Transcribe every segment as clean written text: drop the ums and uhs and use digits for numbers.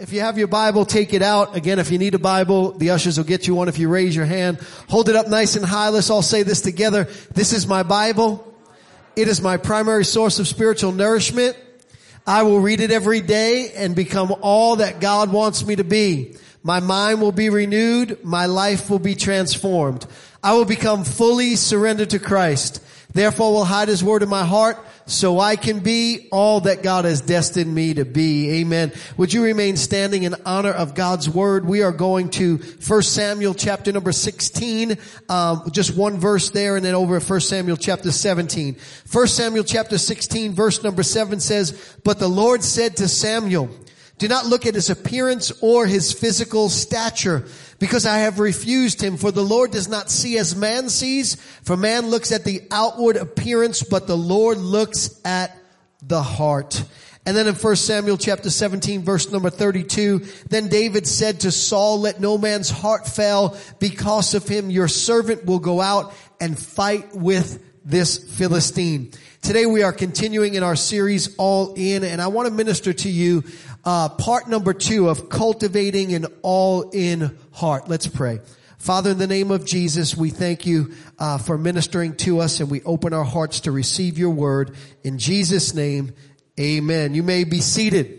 If you have your Bible, take it out. Again, if you need a Bible, the ushers will get you one if you raise your hand. Hold it up nice and high. Let's all say this together. This is my Bible. It is my primary source of spiritual nourishment. I will read it every day and become all that God wants me to be. My mind will be renewed. My life will be transformed. I will become fully surrendered to Christ. Therefore, I will hide his word in my heart so I can be all that God has destined me to be. Amen. Would you remain standing in honor of God's word? We are going to 1 Samuel chapter number 16, just one verse there, and then over at 1 Samuel chapter 17. 1 Samuel chapter 16, verse number 7 says, "But the Lord said to Samuel, do not look at his appearance or his physical stature, because I have refused him. For the Lord does not see as man sees, for man looks at the outward appearance, but the Lord looks at the heart." And then in 1 Samuel chapter 17, verse number 32, "Then David said to Saul, let no man's heart fail because of him. Your servant will go out and fight with this Philistine." Today we are continuing in our series, All In, and I want to minister to you part number 2 of cultivating an all-in heart. Let's pray. Father, in the name of Jesus, we thank you for ministering to us, and we open our hearts to receive your word. In Jesus' name, amen. You may be seated.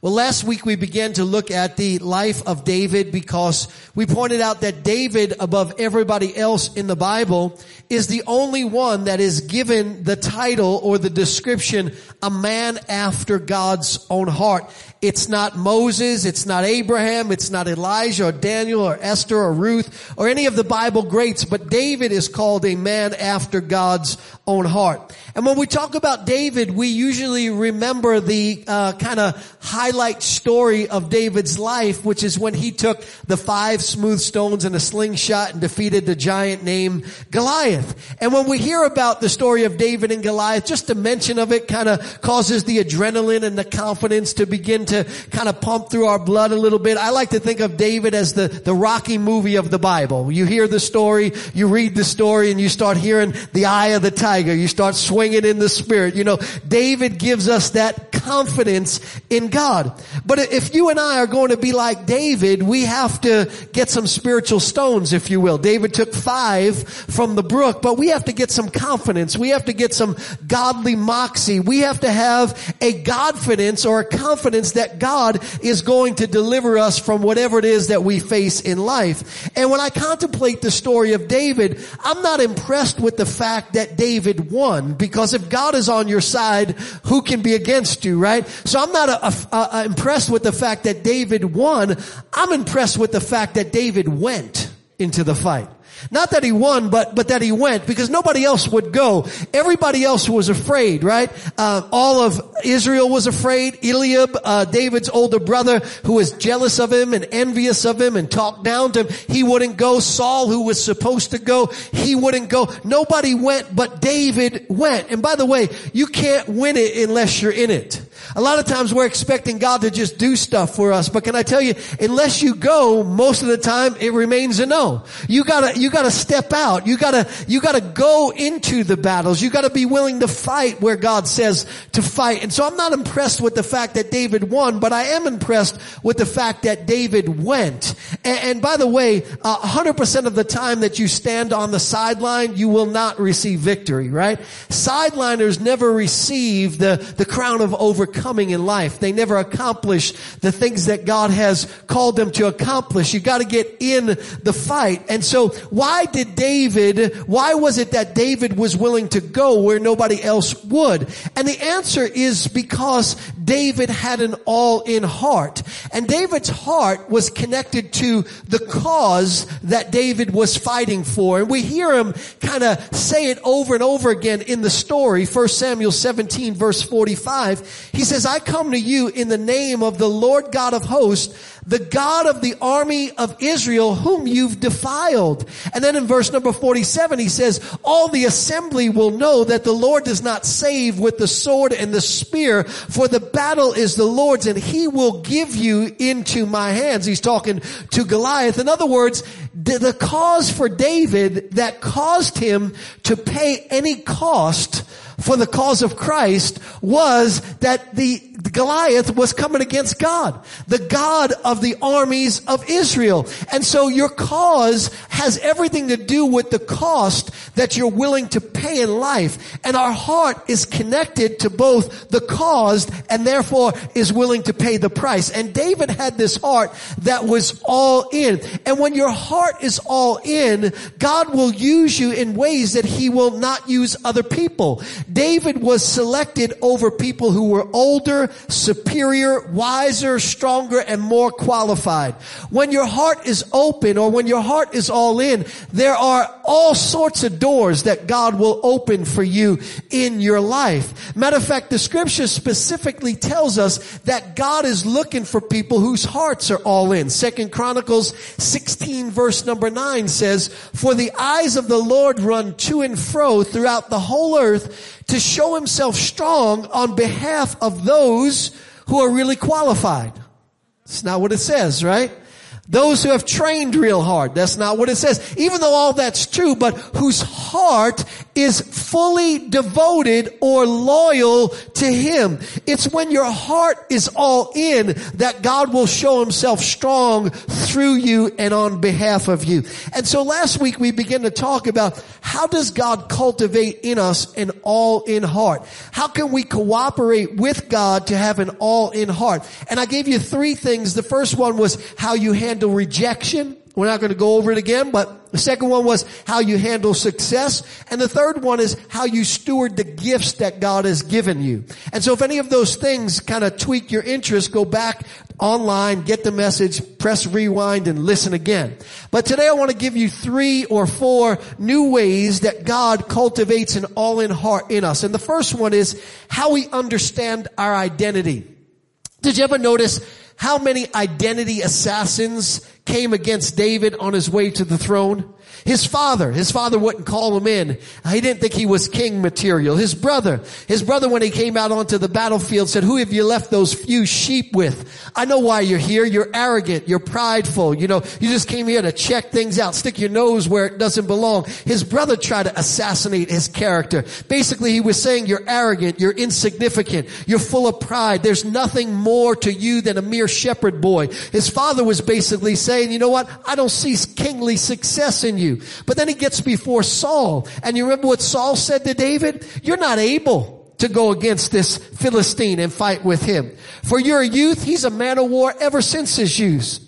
Well, last week we began to look at the life of David because we pointed out that David, above everybody else in the Bible, is the only one that is given the title or the description, a man after God's own heart. It's not Moses, it's not Abraham, it's not Elijah or Daniel or Esther or Ruth or any of the Bible greats, but David is called a man after God's own heart. And when we talk about David, we usually remember the kind of highlight story of David's life, which is when he took the 5 smooth stones and a slingshot and defeated the giant named Goliath. And when we hear about the story of David and Goliath, just the mention of it kind of causes the adrenaline and the confidence to begin to kind of pump through our blood a little bit. I like to think of David as the Rocky movie of the Bible. You hear the story, you read the story, and you start hearing the eye of the tiger. You start swinging in the spirit. You know, David gives us that confidence in God. But if you and I are going to be like David, we have to get some spiritual stones, if you will. David took 5 from the brook, but we have to get some confidence. We have to get some godly moxie. We have to have a godfidence or a confidence that God is going to deliver us from whatever it is that we face in life. And when I contemplate the story of David, I'm not impressed with the fact that David won, because if God is on your side, who can be against you, right? So I'm not impressed with the fact that David won. I'm impressed with the fact that David went into the fight. Not that he won, but that he went, because nobody else would go. Everybody else was afraid, right? All of Israel was afraid. Eliab, David's older brother, who was jealous of him and envious of him and talked down to him, he wouldn't go. Saul, who was supposed to go, he wouldn't go. Nobody went, but David went. And by the way, you can't win it unless you're in it. A lot of times we're expecting God to just do stuff for us, but can I tell you, unless you go, most of the time it remains a no. You gotta step out. You gotta go into the battles. You gotta be willing to fight where God says to fight. And so I'm not impressed with the fact that David won, but I am impressed with the fact that David went. And by the way, 100% of the time that you stand on the sideline, you will not receive victory, right? Sideliners never receive the crown of overcoming in life. They never accomplish the things that God has called them to accomplish. You gotta get in the fight. And so why was it that David was willing to go where nobody else would? And the answer is because David had an all-in heart. And David's heart was connected to the cause that David was fighting for. And we hear him kind of say it over and over again in the story. 1 Samuel 17 verse 45, he says, "I come to you in the name of the Lord God of hosts, the God of the army of Israel, whom you've defiled." And then in verse number 47, he says, "All the assembly will know that the Lord does not save with the sword and the spear, for the battle is the Lord's, and he will give you into my hands." He's talking to Goliath. In other words, the cause for David that caused him to pay any cost for the cause of Christ was that the Goliath was coming against God, the God of the armies of Israel. And so your cause has everything to do with the cost that you're willing to pay in life. And our heart is connected to both the cause and therefore is willing to pay the price. And David had this heart that was all in. And when your heart is all in, God will use you in ways that he will not use other people. David was selected over people who were older, superior, wiser, stronger, and more qualified. When your heart is open, or when your heart is all in, there are all sorts of doors that God will open for you in your life. Matter of fact, the scripture specifically tells us that God is looking for people whose hearts are all in. 2 Chronicles 16 verse number 9 says, "For the eyes of the Lord run to and fro throughout the whole earth, to show himself strong on behalf of those who are really qualified." That's not what it says, right? Those who have trained real hard. That's not what it says. Even though all that's true, but whose heart is fully devoted or loyal to him. It's when your heart is all in that God will show himself strong through you and on behalf of you. And so last week we began to talk about, how does God cultivate in us an all-in heart? How can we cooperate with God to have an all-in heart? And I gave you three things. The first one was how you handle rejection. We're not going to go over it again, but the second one was how you handle success. And the third one is how you steward the gifts that God has given you. And so if any of those things kind of tweak your interest, go back online, get the message, press rewind, and listen again. But today I want to give you 3 or 4 new ways that God cultivates an all-in heart in us. And the first one is how we understand our identity. Did you ever notice how many identity assassins came against David on his way to the throne? His father wouldn't call him in. He didn't think he was king material. His brother, when he came out onto the battlefield, said, "Who have you left those few sheep with? I know why you're here. You're arrogant. You're prideful. You just came here to check things out, stick your nose where it doesn't belong." His brother tried to assassinate his character. Basically, he was saying, "You're arrogant. You're insignificant. You're full of pride. There's nothing more to you than a mere shepherd boy." His father was basically saying, "You know what? I don't see kingly success in you." But then he gets before Saul, and you remember what Saul said to David? "You're not able to go against this Philistine and fight with him. For you're a youth." He's a man of war ever since his youth.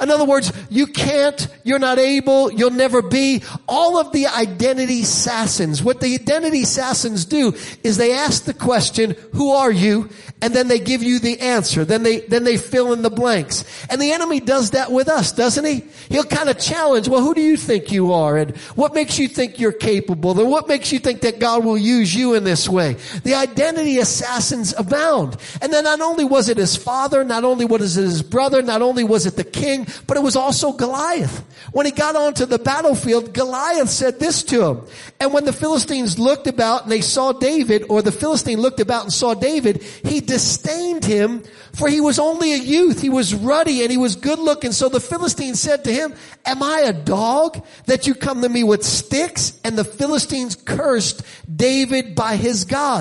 In other words, you can't, you're not able, you'll never be. All of the identity assassins. What the identity assassins do is they ask the question, "Who are you?" And then they give you the answer. Then they fill in the blanks. And the enemy does that with us, doesn't he? He'll kind of challenge, "Well, who do you think you are? And what makes you think you're capable? And what makes you think that God will use you in this way?" The identity assassins abound. And then not only was it his father, not only was it his brother, not only was it the king, but it was also Goliath. When he got onto the battlefield, Goliath said this to him. And when the Philistines looked about and they saw David, or the Philistine looked about and saw David, he disdained him, for he was only a youth. He was ruddy and he was good looking. So the Philistine said to him, "Am I a dog that you come to me with sticks?" And the Philistines cursed David by his God.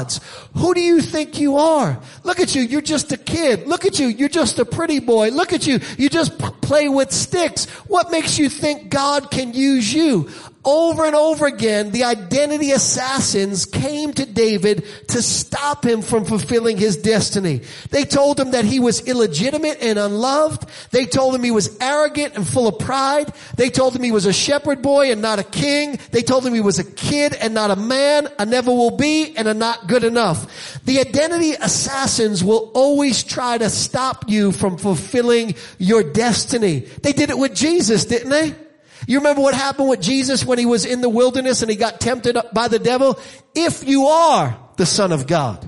"Who do you think you are? Look at you, you're just a kid. Look at you, you're just a pretty boy. Look at you, you just play with sticks. What makes you think God can use you?" Over and over again, the identity assassins came to David to stop him from fulfilling his destiny. They told him that he was illegitimate and unloved. They told him he was arrogant and full of pride. They told him he was a shepherd boy and not a king. They told him he was a kid and not a man, a never will be, and a not good enough. The identity assassins will always try to stop you from fulfilling your destiny. They did it with Jesus, didn't they? You remember what happened with Jesus when he was in the wilderness and he got tempted by the devil? "If you are the Son of God.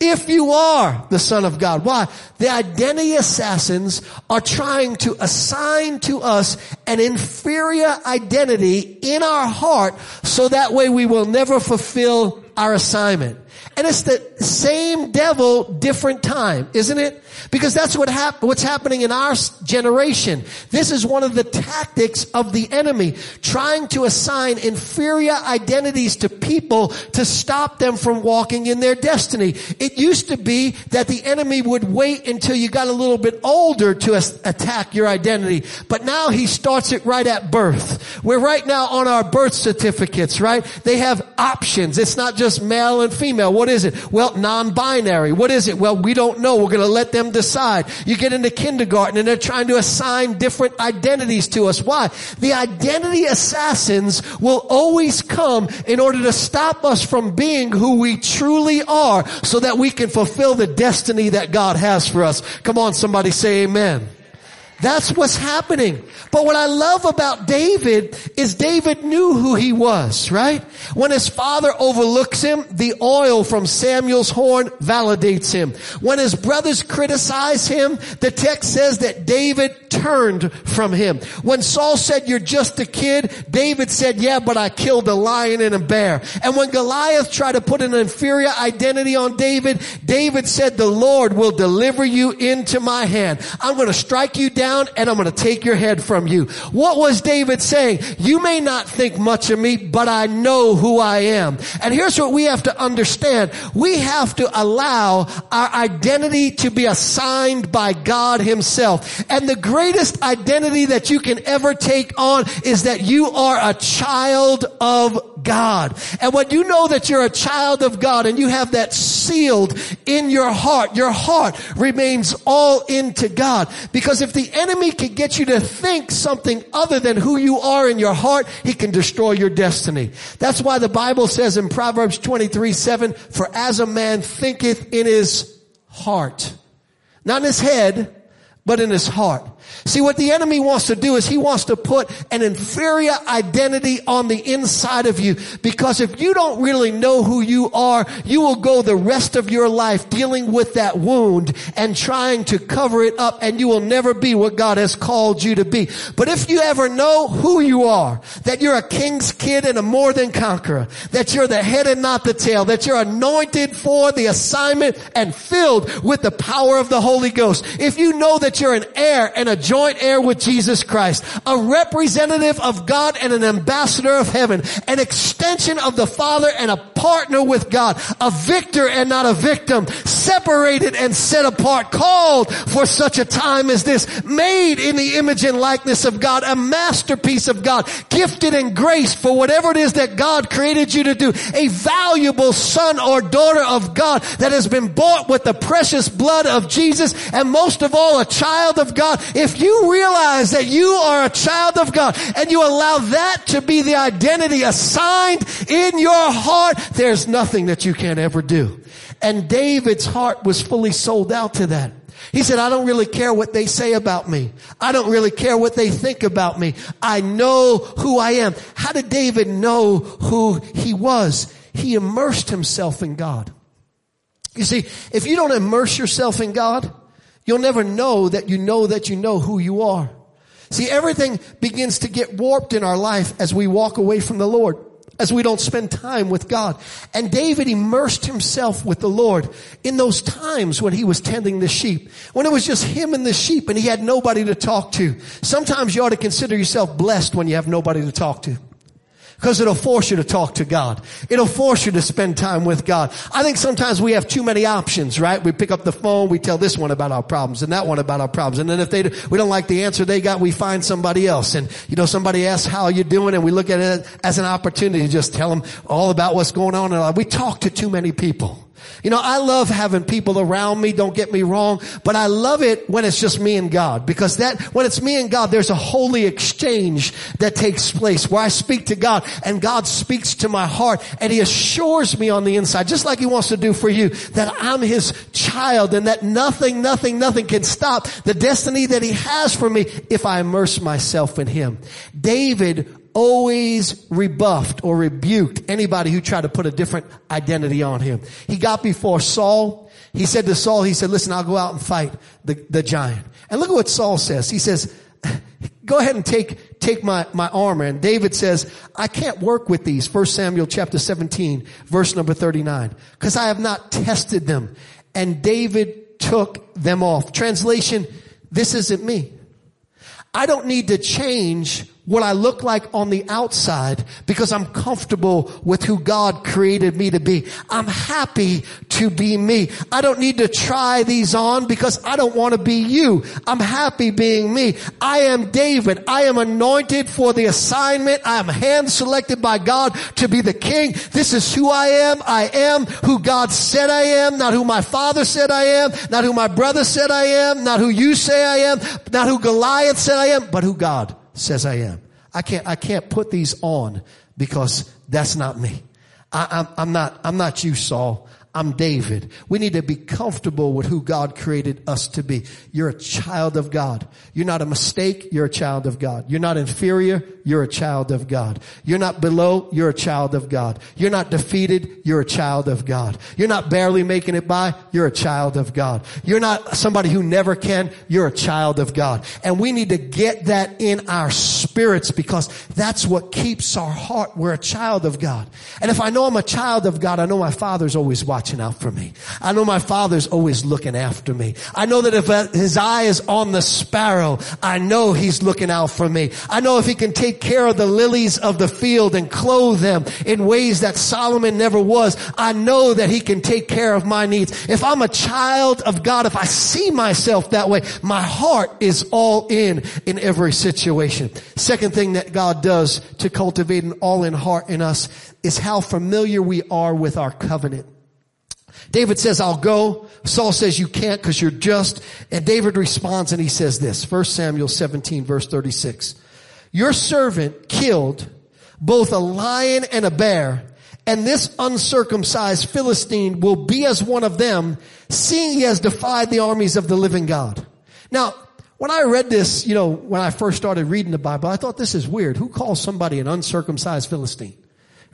If you are the Son of God." Why? The identity assassins are trying to assign to us an inferior identity in our heart so that way we will never fulfill our assignment. And it's the same devil, different time, isn't it? Because that's what what's happening in our generation. This is one of the tactics of the enemy, trying to assign inferior identities to people to stop them from walking in their destiny. It used to be that the enemy would wait until you got a little bit older to attack your identity, but now he starts it right at birth. We're right now on our birth certificates, right? They have options. It's not just male and female. What is it? Well, non-binary. What is it? Well, we don't know. We're going to let them decide. You get into kindergarten and they're trying to assign different identities to us. Why? The identity assassins will always come in order to stop us from being who we truly are so that we can fulfill the destiny that God has for us. Come on, somebody say amen. That's what's happening. But what I love about David is David knew who he was, right? When his father overlooks him, the oil from Samuel's horn validates him. When his brothers criticize him, the text says that David turned from him. When Saul said, "You're just a kid," David said, "Yeah, but I killed a lion and a bear." And when Goliath tried to put an inferior identity on David, David said, "The Lord will deliver you into my hand. I'm going to strike you down, and I'm going to take your head from you." What was David saying? You may not think much of me, but I know who I am. And here's what we have to understand. We have to allow our identity to be assigned by God himself. And the greatest identity that you can ever take on is that you are a child of God. And when you know that you're a child of God and you have that sealed in your heart remains all into God. Because if the enemy can get you to think something other than who you are in your heart, he can destroy your destiny. That's why the Bible says in Proverbs 23:7, "For as a man thinketh in his heart," not in his head, but in his heart. See, what the enemy wants to do is he wants to put an inferior identity on the inside of you, because if you don't really know who you are, you will go the rest of your life dealing with that wound and trying to cover it up, and you will never be what God has called you to be. But if you ever know who you are, that you're a king's kid and a more than conqueror, that you're the head and not the tail, that you're anointed for the assignment and filled with the power of the Holy Ghost, if you know that you're an heir and a joint heir with Jesus Christ, a representative of God and an ambassador of heaven, an extension of the Father and a partner with God, a victor and not a victim, separated and set apart, called for such a time as this, made in the image and likeness of God, a masterpiece of God, gifted and graced for whatever it is that God created you to do, a valuable son or daughter of God that has been bought with the precious blood of Jesus, and most of all, a child of God. If you realize that you are a child of God and you allow that to be the identity assigned in your heart, there's nothing that you can't ever do. And David's heart was fully sold out to that. He said, "I don't really care what they say about me. I don't really care what they think about me. I know who I am." How did David know who he was? He immersed himself in God. You see, if you don't immerse yourself in God, you'll never know that you know that you know who you are. See, everything begins to get warped in our life as we walk away from the Lord, as we don't spend time with God. And David immersed himself with the Lord in those times when he was tending the sheep, when it was just him and the sheep and he had nobody to talk to. Sometimes you ought to consider yourself blessed when you have nobody to talk to, because it'll force you to talk to God. It'll force you to spend time with God. I think sometimes we have too many options, right? We pick up the phone, we tell this one about our problems and that one about our problems. And then if we don't like the answer they got, we find somebody else. And, you know, somebody asks, "How are you doing?" And we look at it as an opportunity to just tell them all about what's going on in our life. We talk to too many people. You know, I love having people around me, don't get me wrong, but I love it when it's just me and God, because when it's me and God, there's a holy exchange that takes place where I speak to God and God speaks to my heart and he assures me on the inside, just like he wants to do for you, that I'm his child and that nothing can stop the destiny that he has for me if I immerse myself in him. David always rebuffed or rebuked anybody who tried to put a different identity on him. He got before Saul. He said to Saul, he said, "Listen, I'll go out and fight the giant." And look at what Saul says. He says, "Go ahead and take take my armor. And David says, I can't work with these. 1 Samuel chapter 17, verse number 39. Because I have not tested them. And David took them off. Translation, this isn't me. I don't need to change what I look like on the outside because I'm comfortable with who God created me to be. I'm happy to be me. I don't need to try these on because I don't want to be you. I'm happy being me. I am David. I am anointed for the assignment. I am hand selected by God to be the king. This is who I am. I am who God said I am, not who my father said I am, not who my brother said I am, not who you say I am, not who Goliath said I am, but who God says I am. I can't put these on because that's not me. I'm not you, Saul. I'm David. We need to be comfortable with who God created us to be. You're a child of God. You're not a mistake. You're a child of God. You're not inferior. You're a child of God. You're not below. You're a child of God. You're not defeated. You're a child of God. You're not barely making it by. You're a child of God. You're not somebody who never can. You're a child of God. And we need to get that in our spirits because that's what keeps our heart. We're a child of God. And if I know I'm a child of God, I know my Father's always watching out for me. I know my Father's always looking after me. I know that if his eye is on the sparrow, I know he's looking out for me. I know if he can take care of the lilies of the field and clothe them in ways that Solomon never was, I know that he can take care of my needs. If I'm a child of God, if I see myself that way, my heart is all in every situation. Second thing that God does to cultivate an all-in heart in us is how familiar we are with our covenant. David says, I'll go. Saul says, you can't because you're just. And David responds and he says this, 1 Samuel 17, verse 36. Your servant killed both a lion and a bear, and this uncircumcised Philistine will be as one of them, seeing he has defied the armies of the living God. Now, when I read this, when I first started reading the Bible, I thought this is weird. Who calls somebody an uncircumcised Philistine?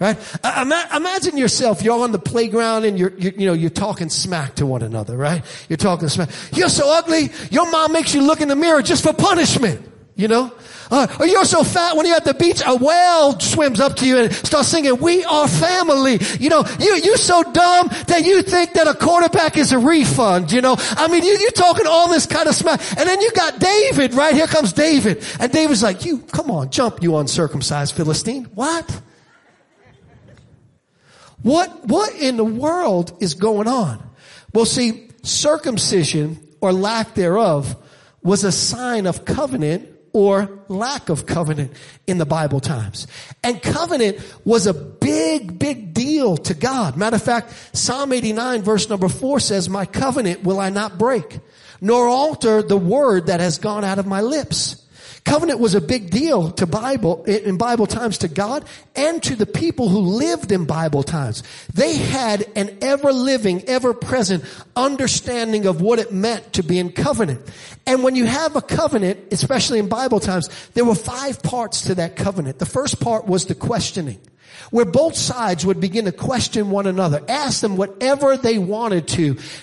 Right? Imagine yourself, you're on the playground and you're talking smack to one another, right? You're talking smack. You're so ugly, your mom makes you look in the mirror just for punishment, Or you're so fat when you're at the beach, a whale swims up to you and starts singing, we are family. You're so dumb that you think that a quarterback is a refund, you're talking all this kind of smack. And then you got David, right? Here comes David. And David's like, come on, jump, you uncircumcised Philistine. What? What in the world is going on? Well, see, circumcision or lack thereof was a sign of covenant or lack of covenant in the Bible times. And covenant was a big, big deal to God. Matter of fact, Psalm 89 verse number 4 says, my covenant will I not break, nor alter the word that has gone out of my lips. Covenant was a big deal to in Bible times to God and to the people who lived in Bible times. They had an ever-living, ever-present understanding of what it meant to be in covenant. And when you have a covenant, especially in Bible times, there were 5 parts to that covenant. The first part was the questioning, where both sides would begin to question one another, ask them whatever they wanted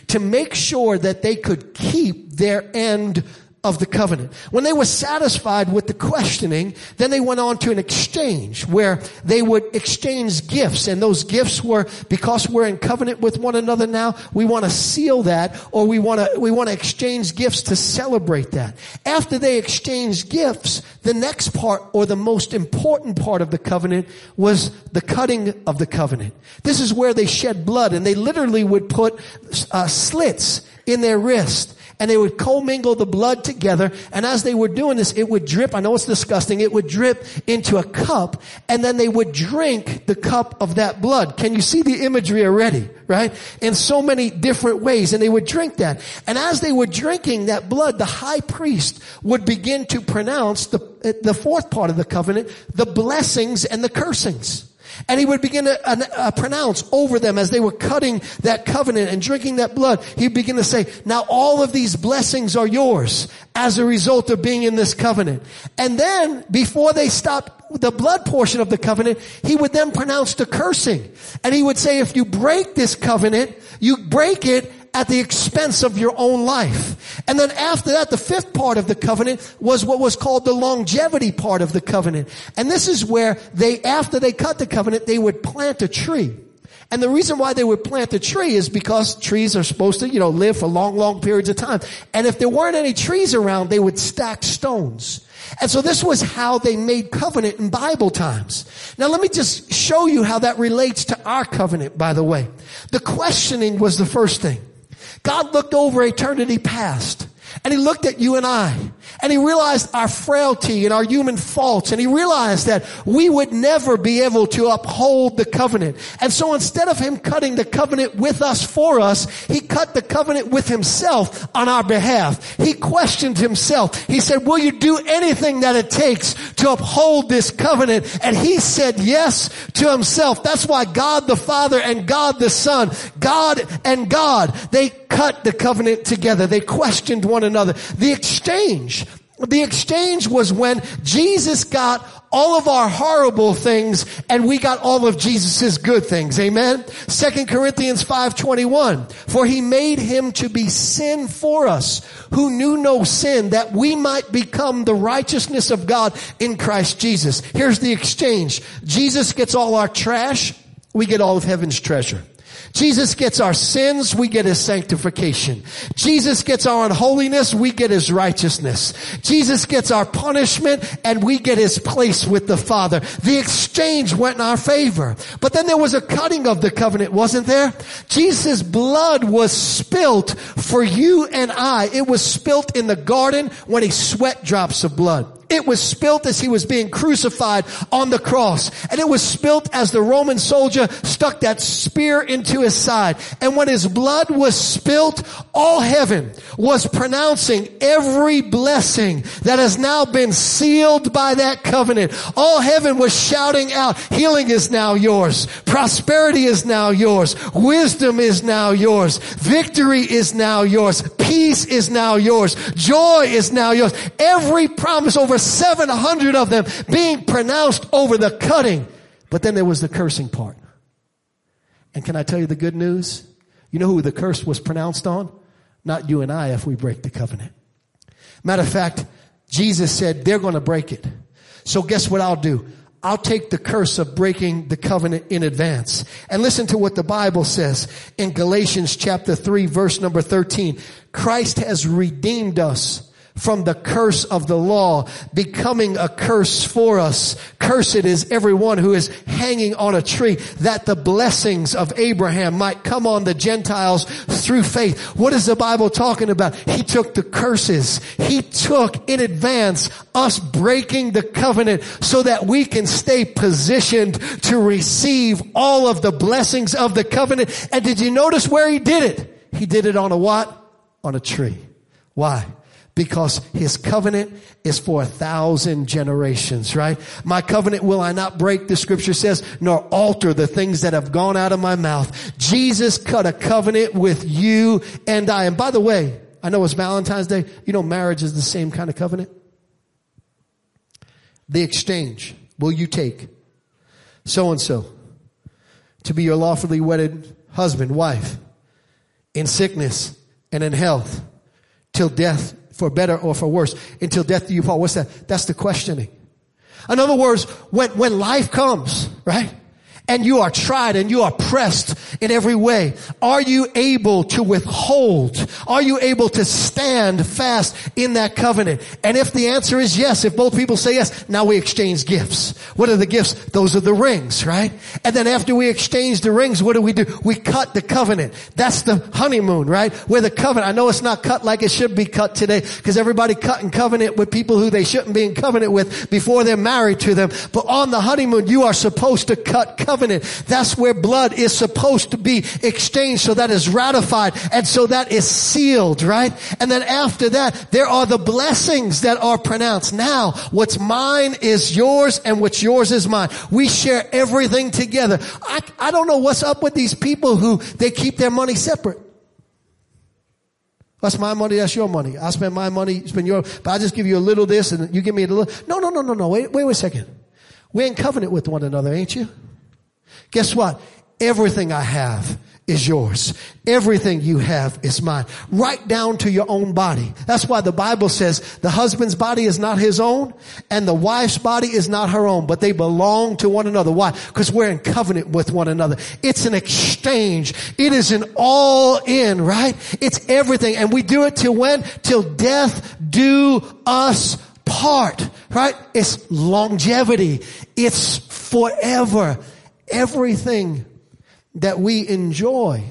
to make sure that they could keep their end of the covenant. When they were satisfied with the questioning, then they went on to an exchange where they would exchange gifts, and those gifts were, because we're in covenant with one another now, we want to seal that, or we want to exchange gifts to celebrate that. After they exchanged gifts, the next part, or the most important part of the covenant, was the cutting of the covenant. This is where they shed blood, and they literally would put slits in their wrist. And they would commingle the blood together. And as they were doing this, it would drip. I know it's disgusting. It would drip into a cup. And then they would drink the cup of that blood. Can you see the imagery already? Right? In so many different ways. And they would drink that. And as they were drinking that blood, the high priest would begin to pronounce the fourth part of the covenant, the blessings and the cursings. And he would begin to pronounce over them as they were cutting that covenant and drinking that blood. He'd begin to say, now all of these blessings are yours as a result of being in this covenant. And then before they stopped the blood portion of the covenant, he would then pronounce the cursing. And he would say, if you break this covenant, you break it at the expense of your own life. And then after that, the fifth part of the covenant was what was called the longevity part of the covenant. And this is where they, after they cut the covenant, they would plant a tree. And the reason why they would plant a tree is because trees are supposed to, live for long, long periods of time. And if there weren't any trees around, they would stack stones. And so this was how they made covenant in Bible times. Now let me just show you how that relates to our covenant, by the way. The questioning was the first thing. God looked over eternity past. And he looked at you and I, and he realized our frailty and our human faults, and he realized that we would never be able to uphold the covenant. And so instead of him cutting the covenant with us for us, he cut the covenant with himself on our behalf. He questioned himself. He said, will you do anything that it takes to uphold this covenant? And he said yes to himself. That's why God the Father and God the Son, God and God, they cut the covenant together. They questioned one another. The exchange was when Jesus got all of our horrible things and we got all of Jesus's good things. Amen. 2 Corinthians 5:21. For he made him to be sin for us who knew no sin, that we might become the righteousness of God in Christ Jesus. Here's the exchange. Jesus gets all our trash. We get all of heaven's treasure. Jesus gets our sins, we get his sanctification. Jesus gets our unholiness, we get his righteousness. Jesus gets our punishment, and we get his place with the Father. The exchange went in our favor. But then there was a cutting of the covenant, wasn't there? Jesus' blood was spilt for you and I. It was spilt in the garden when he sweat drops of blood. It was spilt as he was being crucified on the cross. And it was spilt as the Roman soldier stuck that spear into his side. And when his blood was spilt, all heaven was pronouncing every blessing that has now been sealed by that covenant. All heaven was shouting out, healing is now yours. Prosperity is now yours. Wisdom is now yours. Victory is now yours. Peace is now yours. Joy is now yours. Every promise, over 700 of them being pronounced over the cutting. But then there was the cursing part. And can I tell you the good news? You know who the curse was pronounced on? Not you and I if we break the covenant. Matter of fact, Jesus said, they're going to break it. So guess what I'll do? I'll take the curse of breaking the covenant in advance. And listen to what the Bible says in Galatians chapter 3, verse number 13. Christ has redeemed us from the curse of the law, becoming a curse for us. Cursed is everyone who is hanging on a tree, that the blessings of Abraham might come on the Gentiles through faith. What is the Bible talking about? He took the curses. He took in advance us breaking the covenant so that we can stay positioned to receive all of the blessings of the covenant. And did you notice where he did it? He did it on a what? On a tree. Why? Because his covenant is for 1,000 generations, right? My covenant will I not break, the scripture says, nor alter the things that have gone out of my mouth. Jesus cut a covenant with you and I. And by the way, I know it's Valentine's Day. You know marriage is the same kind of covenant. The exchange. Will you take so-and-so to be your lawfully wedded husband, wife, in sickness and in health, till death, for better or for worse, until death do you part. What's that? That's the questioning. In other words, when life comes, right? And you are tried and you are pressed in every way. Are you able to withhold? Are you able to stand fast in that covenant? And if the answer is yes, if both people say yes, now we exchange gifts. What are the gifts? Those are the rings, right? And then after we exchange the rings, what do? We cut the covenant. That's the honeymoon, right? Where the covenant, I know it's not cut like it should be cut today because everybody cutting covenant with people who they shouldn't be in covenant with before they're married to them. But on the honeymoon, you are supposed to cut covenant. That's where blood is supposed to be exchanged, so that is ratified and so that is sealed, right? And then after that, there are the blessings that are pronounced. Now, what's mine is yours and what's yours is mine. We share everything together. I don't know what's up with these people who they keep their money separate. That's my money, that's your money. I spend my money, you spend your, but I just give you a little this and you give me a little. No. Wait a second. We're in covenant with one another, ain't you? Guess what? Everything I have is yours. Everything you have is mine. Right down to your own body. That's why the Bible says the husband's body is not his own and the wife's body is not her own, but they belong to one another. Why? Because we're in covenant with one another. It's an exchange. It is an all in, right? It's everything. And we do it till when? Till death do us part, right? It's longevity. It's forever. Everything that we enjoy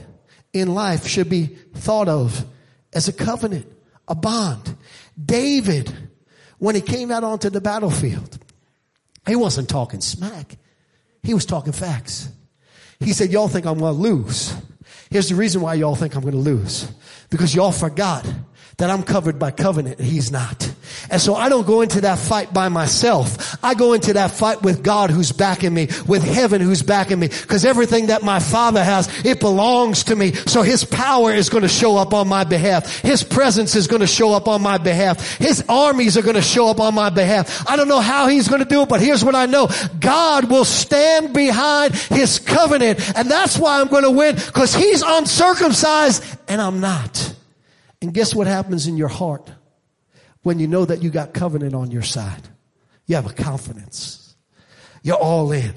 in life should be thought of as a covenant, a bond. David, when he came out onto the battlefield, he wasn't talking smack. He was talking facts. He said, y'all think I'm going to lose. Here's the reason why y'all think I'm going to lose. Because y'all forgot that I'm covered by covenant and he's not. And so I don't go into that fight by myself. I go into that fight with God who's backing me, with heaven who's backing me, because everything that my Father has, it belongs to me. So his power is going to show up on my behalf. His presence is going to show up on my behalf. His armies are going to show up on my behalf. I don't know how he's going to do it, but here's what I know. God will stand behind his covenant, and that's why I'm going to win, because he's uncircumcised and I'm not. And guess what happens in your heart when you know that you got covenant on your side? You have a confidence. You're all in.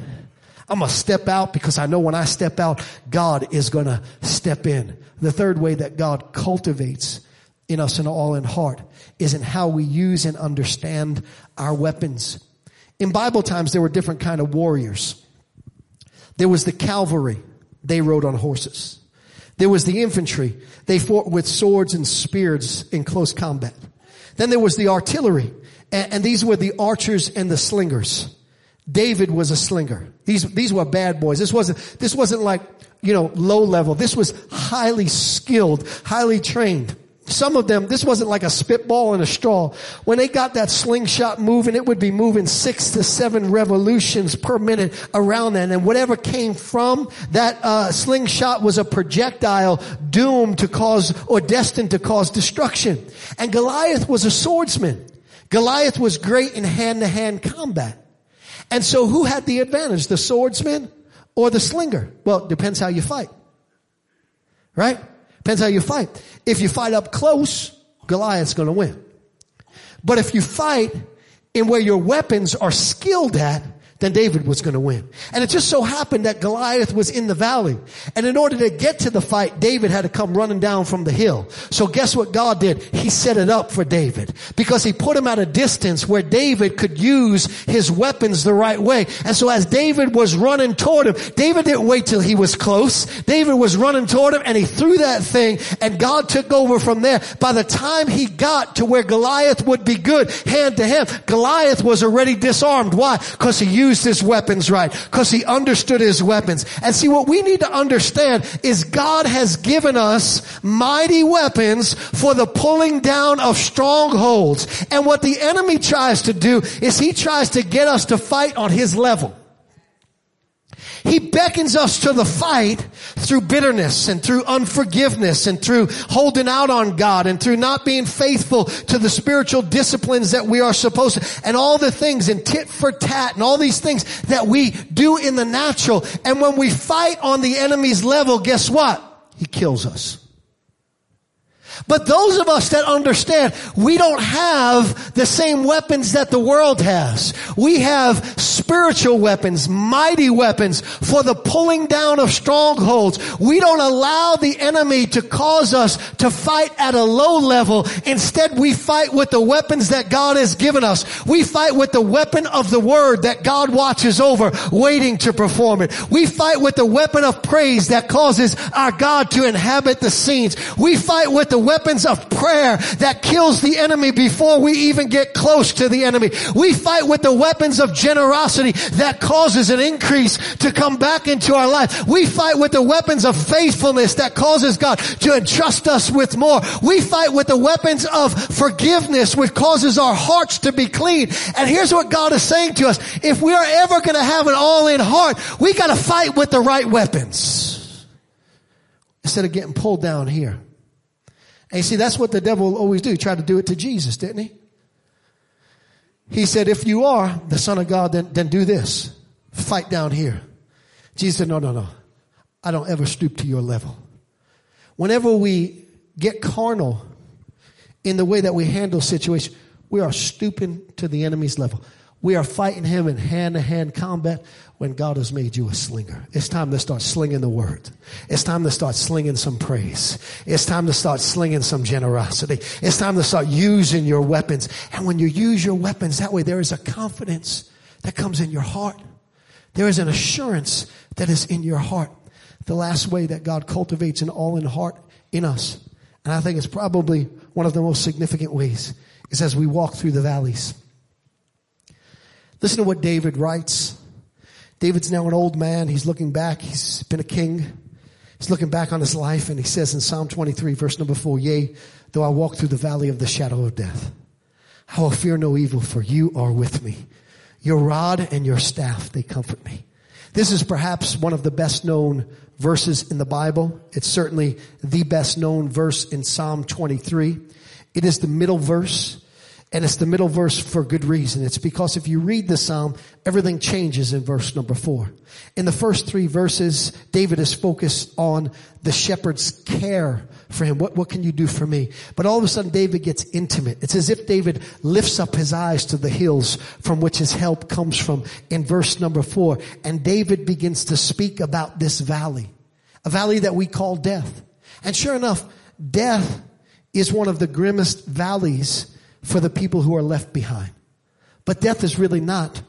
I'm going to step out because I know when I step out, God is going to step in. The third way that God cultivates in us an all-in heart is in how we use and understand our weapons. In Bible times, there were different kind of warriors. There was the cavalry. They rode on horses. There was the infantry. They fought with swords and spears in close combat. Then there was the artillery. And these were the archers and the slingers. David was a slinger. These were bad boys. This wasn't like, low level. This was highly skilled, highly trained. Some of them, this wasn't like a spitball and a straw. When they got that slingshot moving, it would be moving 6 to 7 revolutions per minute around that. And whatever came from that slingshot was a projectile doomed to cause or destined to cause destruction. And Goliath was a swordsman. Goliath was great in hand-to-hand combat. And so who had the advantage, the swordsman or the slinger? Well, it depends how you fight, right? Depends how you fight. If you fight up close, Goliath's going to win. But if you fight in where your weapons are skilled at, then David was going to win. And it just so happened that Goliath was in the valley. And in order to get to the fight, David had to come running down from the hill. So guess what God did? He set it up for David because he put him at a distance where David could use his weapons the right way. And so as David was running toward him, David didn't wait till he was close. David was running toward him and he threw that thing and God took over from there. By the time he got to where Goliath would be good hand to hand, Goliath was already disarmed. Why? Because he used his weapons right, because he understood his weapons. And see, what we need to understand is God has given us mighty weapons for the pulling down of strongholds. And what the enemy tries to do is he tries to get us to fight on his level. He beckons us to the fight through bitterness and through unforgiveness and through holding out on God and through not being faithful to the spiritual disciplines that we are supposed to, and all the things and tit for tat and all these things that we do in the natural. And when we fight on the enemy's level, guess what? He kills us. But those of us that understand, we don't have the same weapons that the world has. We have spiritual weapons, mighty weapons for the pulling down of strongholds. We don't allow the enemy to cause us to fight at a low level. Instead, we fight with the weapons that God has given us. We fight with the weapon of the word that God watches over, waiting to perform it. We fight with the weapon of praise that causes our God to inhabit the scenes. We fight with the weapons of prayer that kills the enemy before we even get close to the enemy. We fight with the weapons of generosity that causes an increase to come back into our life. We fight with the weapons of faithfulness that causes God to entrust us with more. We fight with the weapons of forgiveness, which causes our hearts to be clean. And here's what God is saying to us. If we are ever going to have an all-in heart, we got to fight with the right weapons instead of getting pulled down here. And you see, that's what the devil will always do. He tried to do it to Jesus, didn't he? He said, if you are the Son of God, then do this. Fight down here. Jesus said, no. I don't ever stoop to your level. Whenever we get carnal in the way that we handle situations, we are stooping to the enemy's level. We are fighting him in hand-to-hand combat when God has made you a slinger. It's time to start slinging the word. It's time to start slinging some praise. It's time to start slinging some generosity. It's time to start using your weapons. And when you use your weapons, that way there is a confidence that comes in your heart. There is an assurance that is in your heart. The last way that God cultivates an all-in heart in us, and I think it's probably one of the most significant ways, is as we walk through the valleys. Listen to what David writes. David's now an old man. He's looking back. He's been a king. He's looking back on his life, and he says in Psalm 23, verse number 4, "Yea, though I walk through the valley of the shadow of death, I will fear no evil, for you are with me. Your rod and your staff, they comfort me." This is perhaps one of the best known verses in the Bible. It's certainly the best known verse in Psalm 23. It is the middle verse, and it's the middle verse for good reason. It's because if you read the Psalm, everything changes in verse number 4. In the first 3 verses, David is focused on the shepherd's care for him. What can you do for me? But all of a sudden, David gets intimate. It's as if David lifts up his eyes to the hills from which his help comes from in verse number 4. And David begins to speak about this valley, a valley that we call death. And sure enough, death is one of the grimmest valleys for the people who are left behind. But death is really not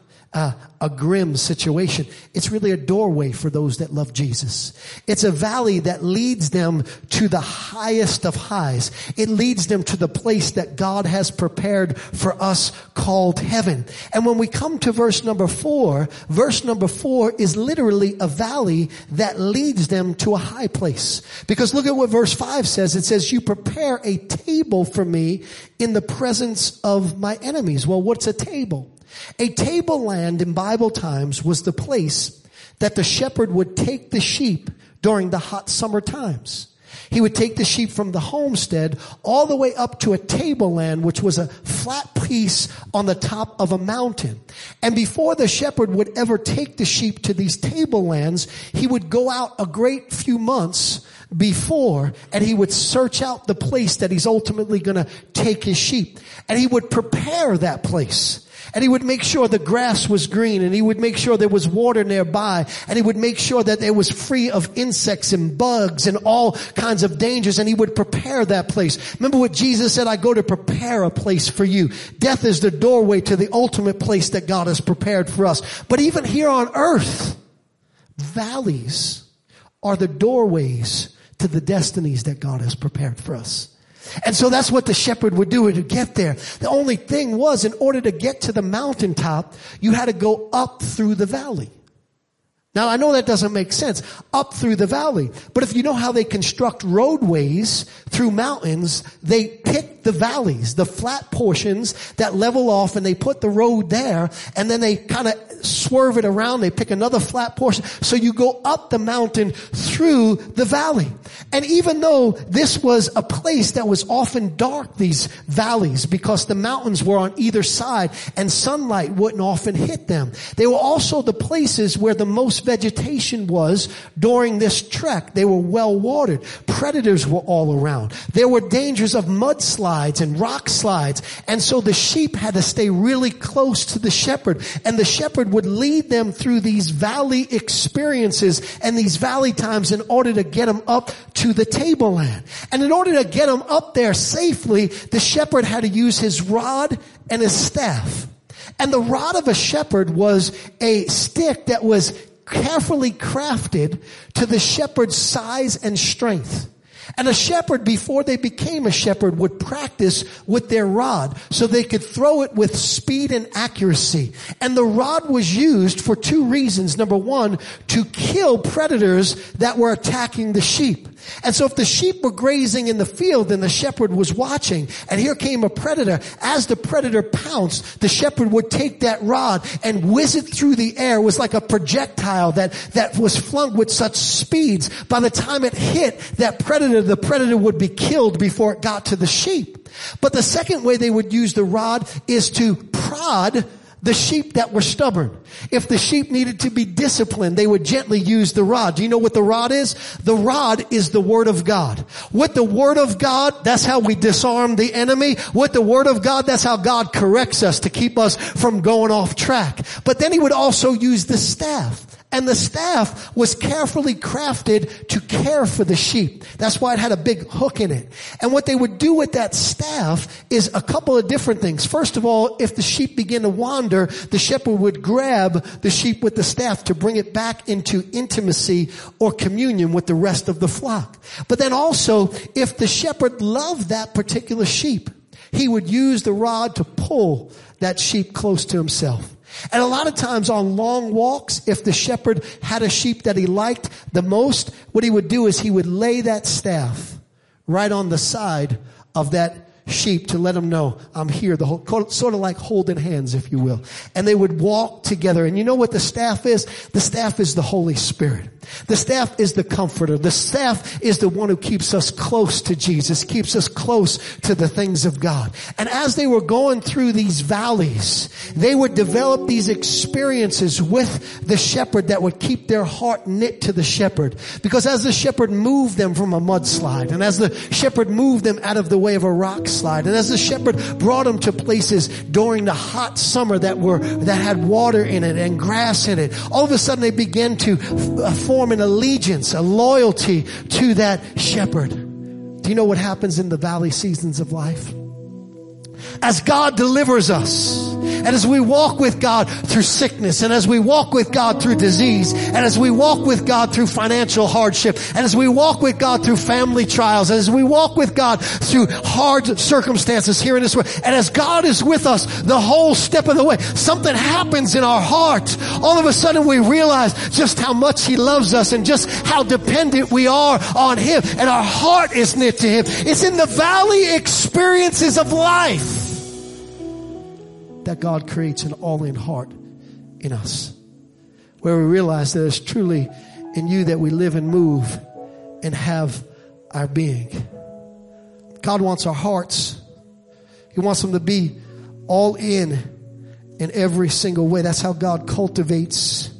a grim situation. It's really a doorway for those that love Jesus. It's a valley that leads them to the highest of highs. It leads them to the place that God has prepared for us called heaven. And when we come to verse number 4 is literally a valley that leads them to a high place. Because look at what verse 5 says. It says, "You prepare a table for me in the presence of my enemies." Well, what's a table? A tableland in Bible times was the place that the shepherd would take the sheep during the hot summer times. He would take the sheep from the homestead all the way up to a tableland, which was a flat piece on the top of a mountain. And before the shepherd would ever take the sheep to these tablelands, he would go out a great few months before, and he would search out the place that he's ultimately going to take his sheep. And he would prepare that place. And he would make sure the grass was green, and he would make sure there was water nearby, and he would make sure that it was free of insects and bugs and all kinds of dangers, and he would prepare that place. Remember what Jesus said, "I go to prepare a place for you." Death is the doorway to the ultimate place that God has prepared for us. But even here on earth, valleys are the doorways to the destinies that God has prepared for us. And so that's what the shepherd would do to get there. The only thing was, in order to get to the mountaintop, you had to go up through the valley. Now, I know that doesn't make sense, up through the valley. But if you know how they construct roadways through mountains, they pick the valleys, the flat portions that level off, and they put the road there, and then they kind of swerve it around. They pick another flat portion. So you go up the mountain through the valley. And even though this was a place that was often dark, these valleys, because the mountains were on either side, and sunlight wouldn't often hit them, they were also the places where the most vegetation was during this trek. They were well watered. Predators were all around. There were dangers of mudslides and rock slides. And so the sheep had to stay really close to the shepherd. And the shepherd would lead them through these valley experiences and these valley times in order to get them up to the tableland. And in order to get them up there safely, the shepherd had to use his rod and his staff. And the rod of a shepherd was a stick that was carefully crafted to the shepherd's size and strength. And a shepherd, before they became a shepherd, would practice with their rod so they could throw it with speed and accuracy. And the rod was used for two reasons. Number one, to kill predators that were attacking the sheep. And so if the sheep were grazing in the field, then the shepherd was watching. And here came a predator. As the predator pounced, the shepherd would take that rod and whiz it through the air. It was like a projectile that was flung with such speeds. By the time it hit that predator, the predator would be killed before it got to the sheep. But the second way they would use the rod is to prod the sheep that were stubborn. If the sheep needed to be disciplined, they would gently use the rod. Do you know what the rod is? The rod is the Word of God. With the Word of God, that's how we disarm the enemy. With the Word of God, that's how God corrects us to keep us from going off track. But then he would also use the staff. And the staff was carefully crafted to care for the sheep. That's why it had a big hook in it. And what they would do with that staff is a couple of different things. First of all, if the sheep began to wander, the shepherd would grab the sheep with the staff to bring it back into intimacy or communion with the rest of the flock. But then also, if the shepherd loved that particular sheep, he would use the rod to pull that sheep close to himself. And a lot of times on long walks, if the shepherd had a sheep that he liked the most, what he would do is he would lay that staff right on the side of that sheep to let them know, I'm here, the whole, sort of like holding hands, if you will. And they would walk together. And you know what the staff is? The staff is the Holy Spirit. The staff is the comforter. The staff is the one who keeps us close to Jesus, keeps us close to the things of God. And as they were going through these valleys, they would develop these experiences with the shepherd that would keep their heart knit to the shepherd. Because as the shepherd moved them from a mudslide, and as the shepherd moved them out of the way of a rock slide, and as the shepherd brought them to places during the hot summer that had water in it and grass in it, all of a sudden they began to form an allegiance, a loyalty to that shepherd. Do you know what happens in the valley seasons of life? As God delivers us, and as we walk with God through sickness, and as we walk with God through disease, and as we walk with God through financial hardship, and as we walk with God through family trials, and as we walk with God through hard circumstances here in this world, and as God is with us the whole step of the way, something happens in our heart. All of a sudden we realize just how much He loves us and just how dependent we are on Him, and our heart is knit to Him. It's in the valley experiences of life that God creates an all-in heart in us, where we realize that it's truly in You that we live and move and have our being. God wants our hearts. He wants them to be all in every single way. That's how God cultivates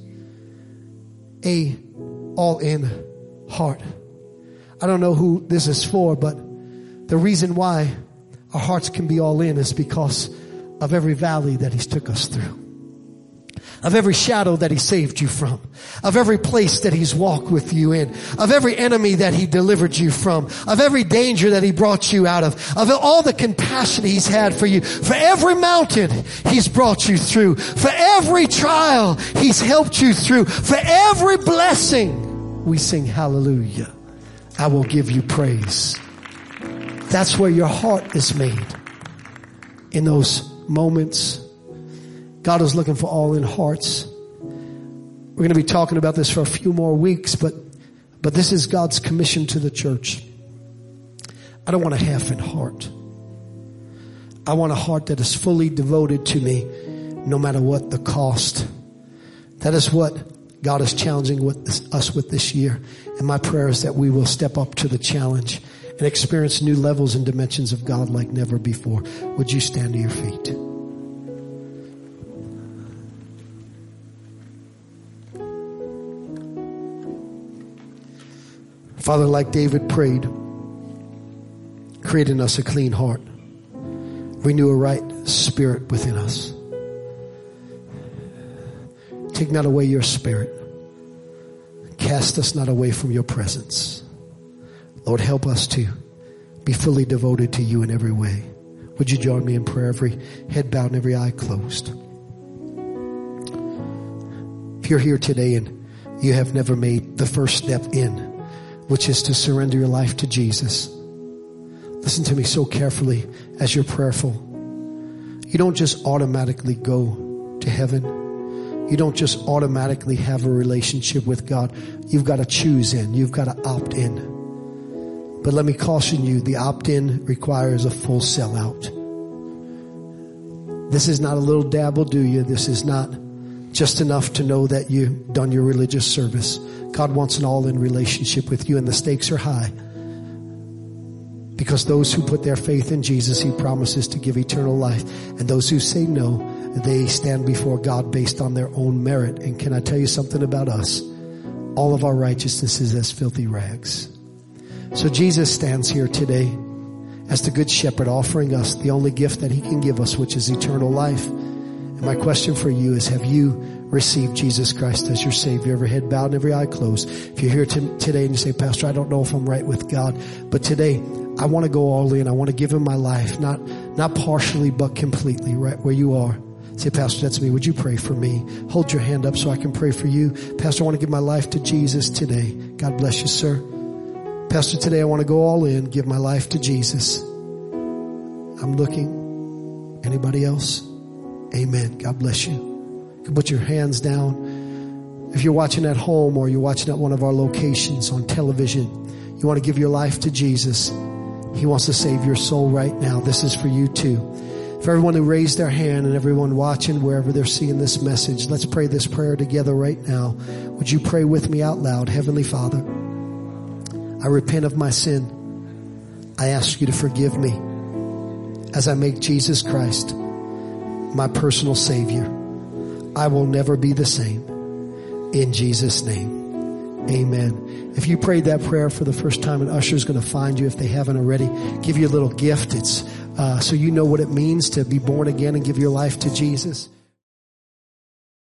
a all-in heart. I don't know who this is for, but the reason why our hearts can be all in is because of every valley that He's took us through, of every shadow that He saved you from, of every place that He's walked with you in, of every enemy that He delivered you from, of every danger that He brought you out of all the compassion He's had for you. For every mountain He's brought you through, for every trial He's helped you through, for every blessing we sing hallelujah, I will give you praise. That's where your heart is made, in those moments. God is looking for all in hearts. We're going to be talking about this for a few more weeks, but this is God's commission to the church. I don't want a half in heart. I want a heart that is fully devoted to Me, no matter what the cost. That is what God is challenging us with this year. And my prayer is that we will step up to the challenge and experience new levels and dimensions of God like never before. Would you stand to your feet? Father, like David prayed, create in us a clean heart. Renew a right spirit within us. Take not away Your Spirit. Cast us not away from Your presence. Lord, help us to be fully devoted to You in every way. Would you join me in prayer? Every head bowed and every eye closed. If you're here today and you have never made the first step in, which is to surrender your life to Jesus, listen to me so carefully as you're prayerful. You don't just automatically go to heaven. You don't just automatically have a relationship with God. You've got to choose in. You've got to opt in. But let me caution you, the opt-in requires a full sellout. This is not a little dabble, do you? This is not just enough to know that you've done your religious service. God wants an all-in relationship with you, and the stakes are high. Because those who put their faith in Jesus, He promises to give eternal life. And those who say no, They stand before God based on their own merit. And can I tell you something about us? All of our righteousness is as filthy rags. So Jesus stands here today as the good shepherd, offering us the only gift that he can give us, which is eternal life. And my question for you is, have you received Jesus Christ as your Savior? Every head bowed and every eye closed. If you're here today and you say, Pastor, I don't know if I'm right with God, but today I want to go all in. I want to give him my life, not partially, but completely, right where you are. Say, Pastor, that's me. Would you pray for me? Hold your hand up so I can pray for you. Pastor, I want to give my life to Jesus today. God bless you, sir. Pastor, today I want to go all in, give my life to Jesus. I'm looking. Anybody else? Amen. God bless you. You can put your hands down. If you're watching at home or you're watching at one of our locations on television, you want to give your life to Jesus, he wants to save your soul right now. This is for you too. For everyone who raised their hand and everyone watching wherever they're seeing this message, let's pray this prayer together right now. Would you pray with me out loud? Heavenly Father, I repent of my sin. I ask you to forgive me as I make Jesus Christ my personal Savior. I will never be the same. In Jesus' name, amen. If you prayed that prayer for the first time, an usher's going to find you if they haven't already, give you a little gift. It's so you know what it means to be born again and give your life to Jesus.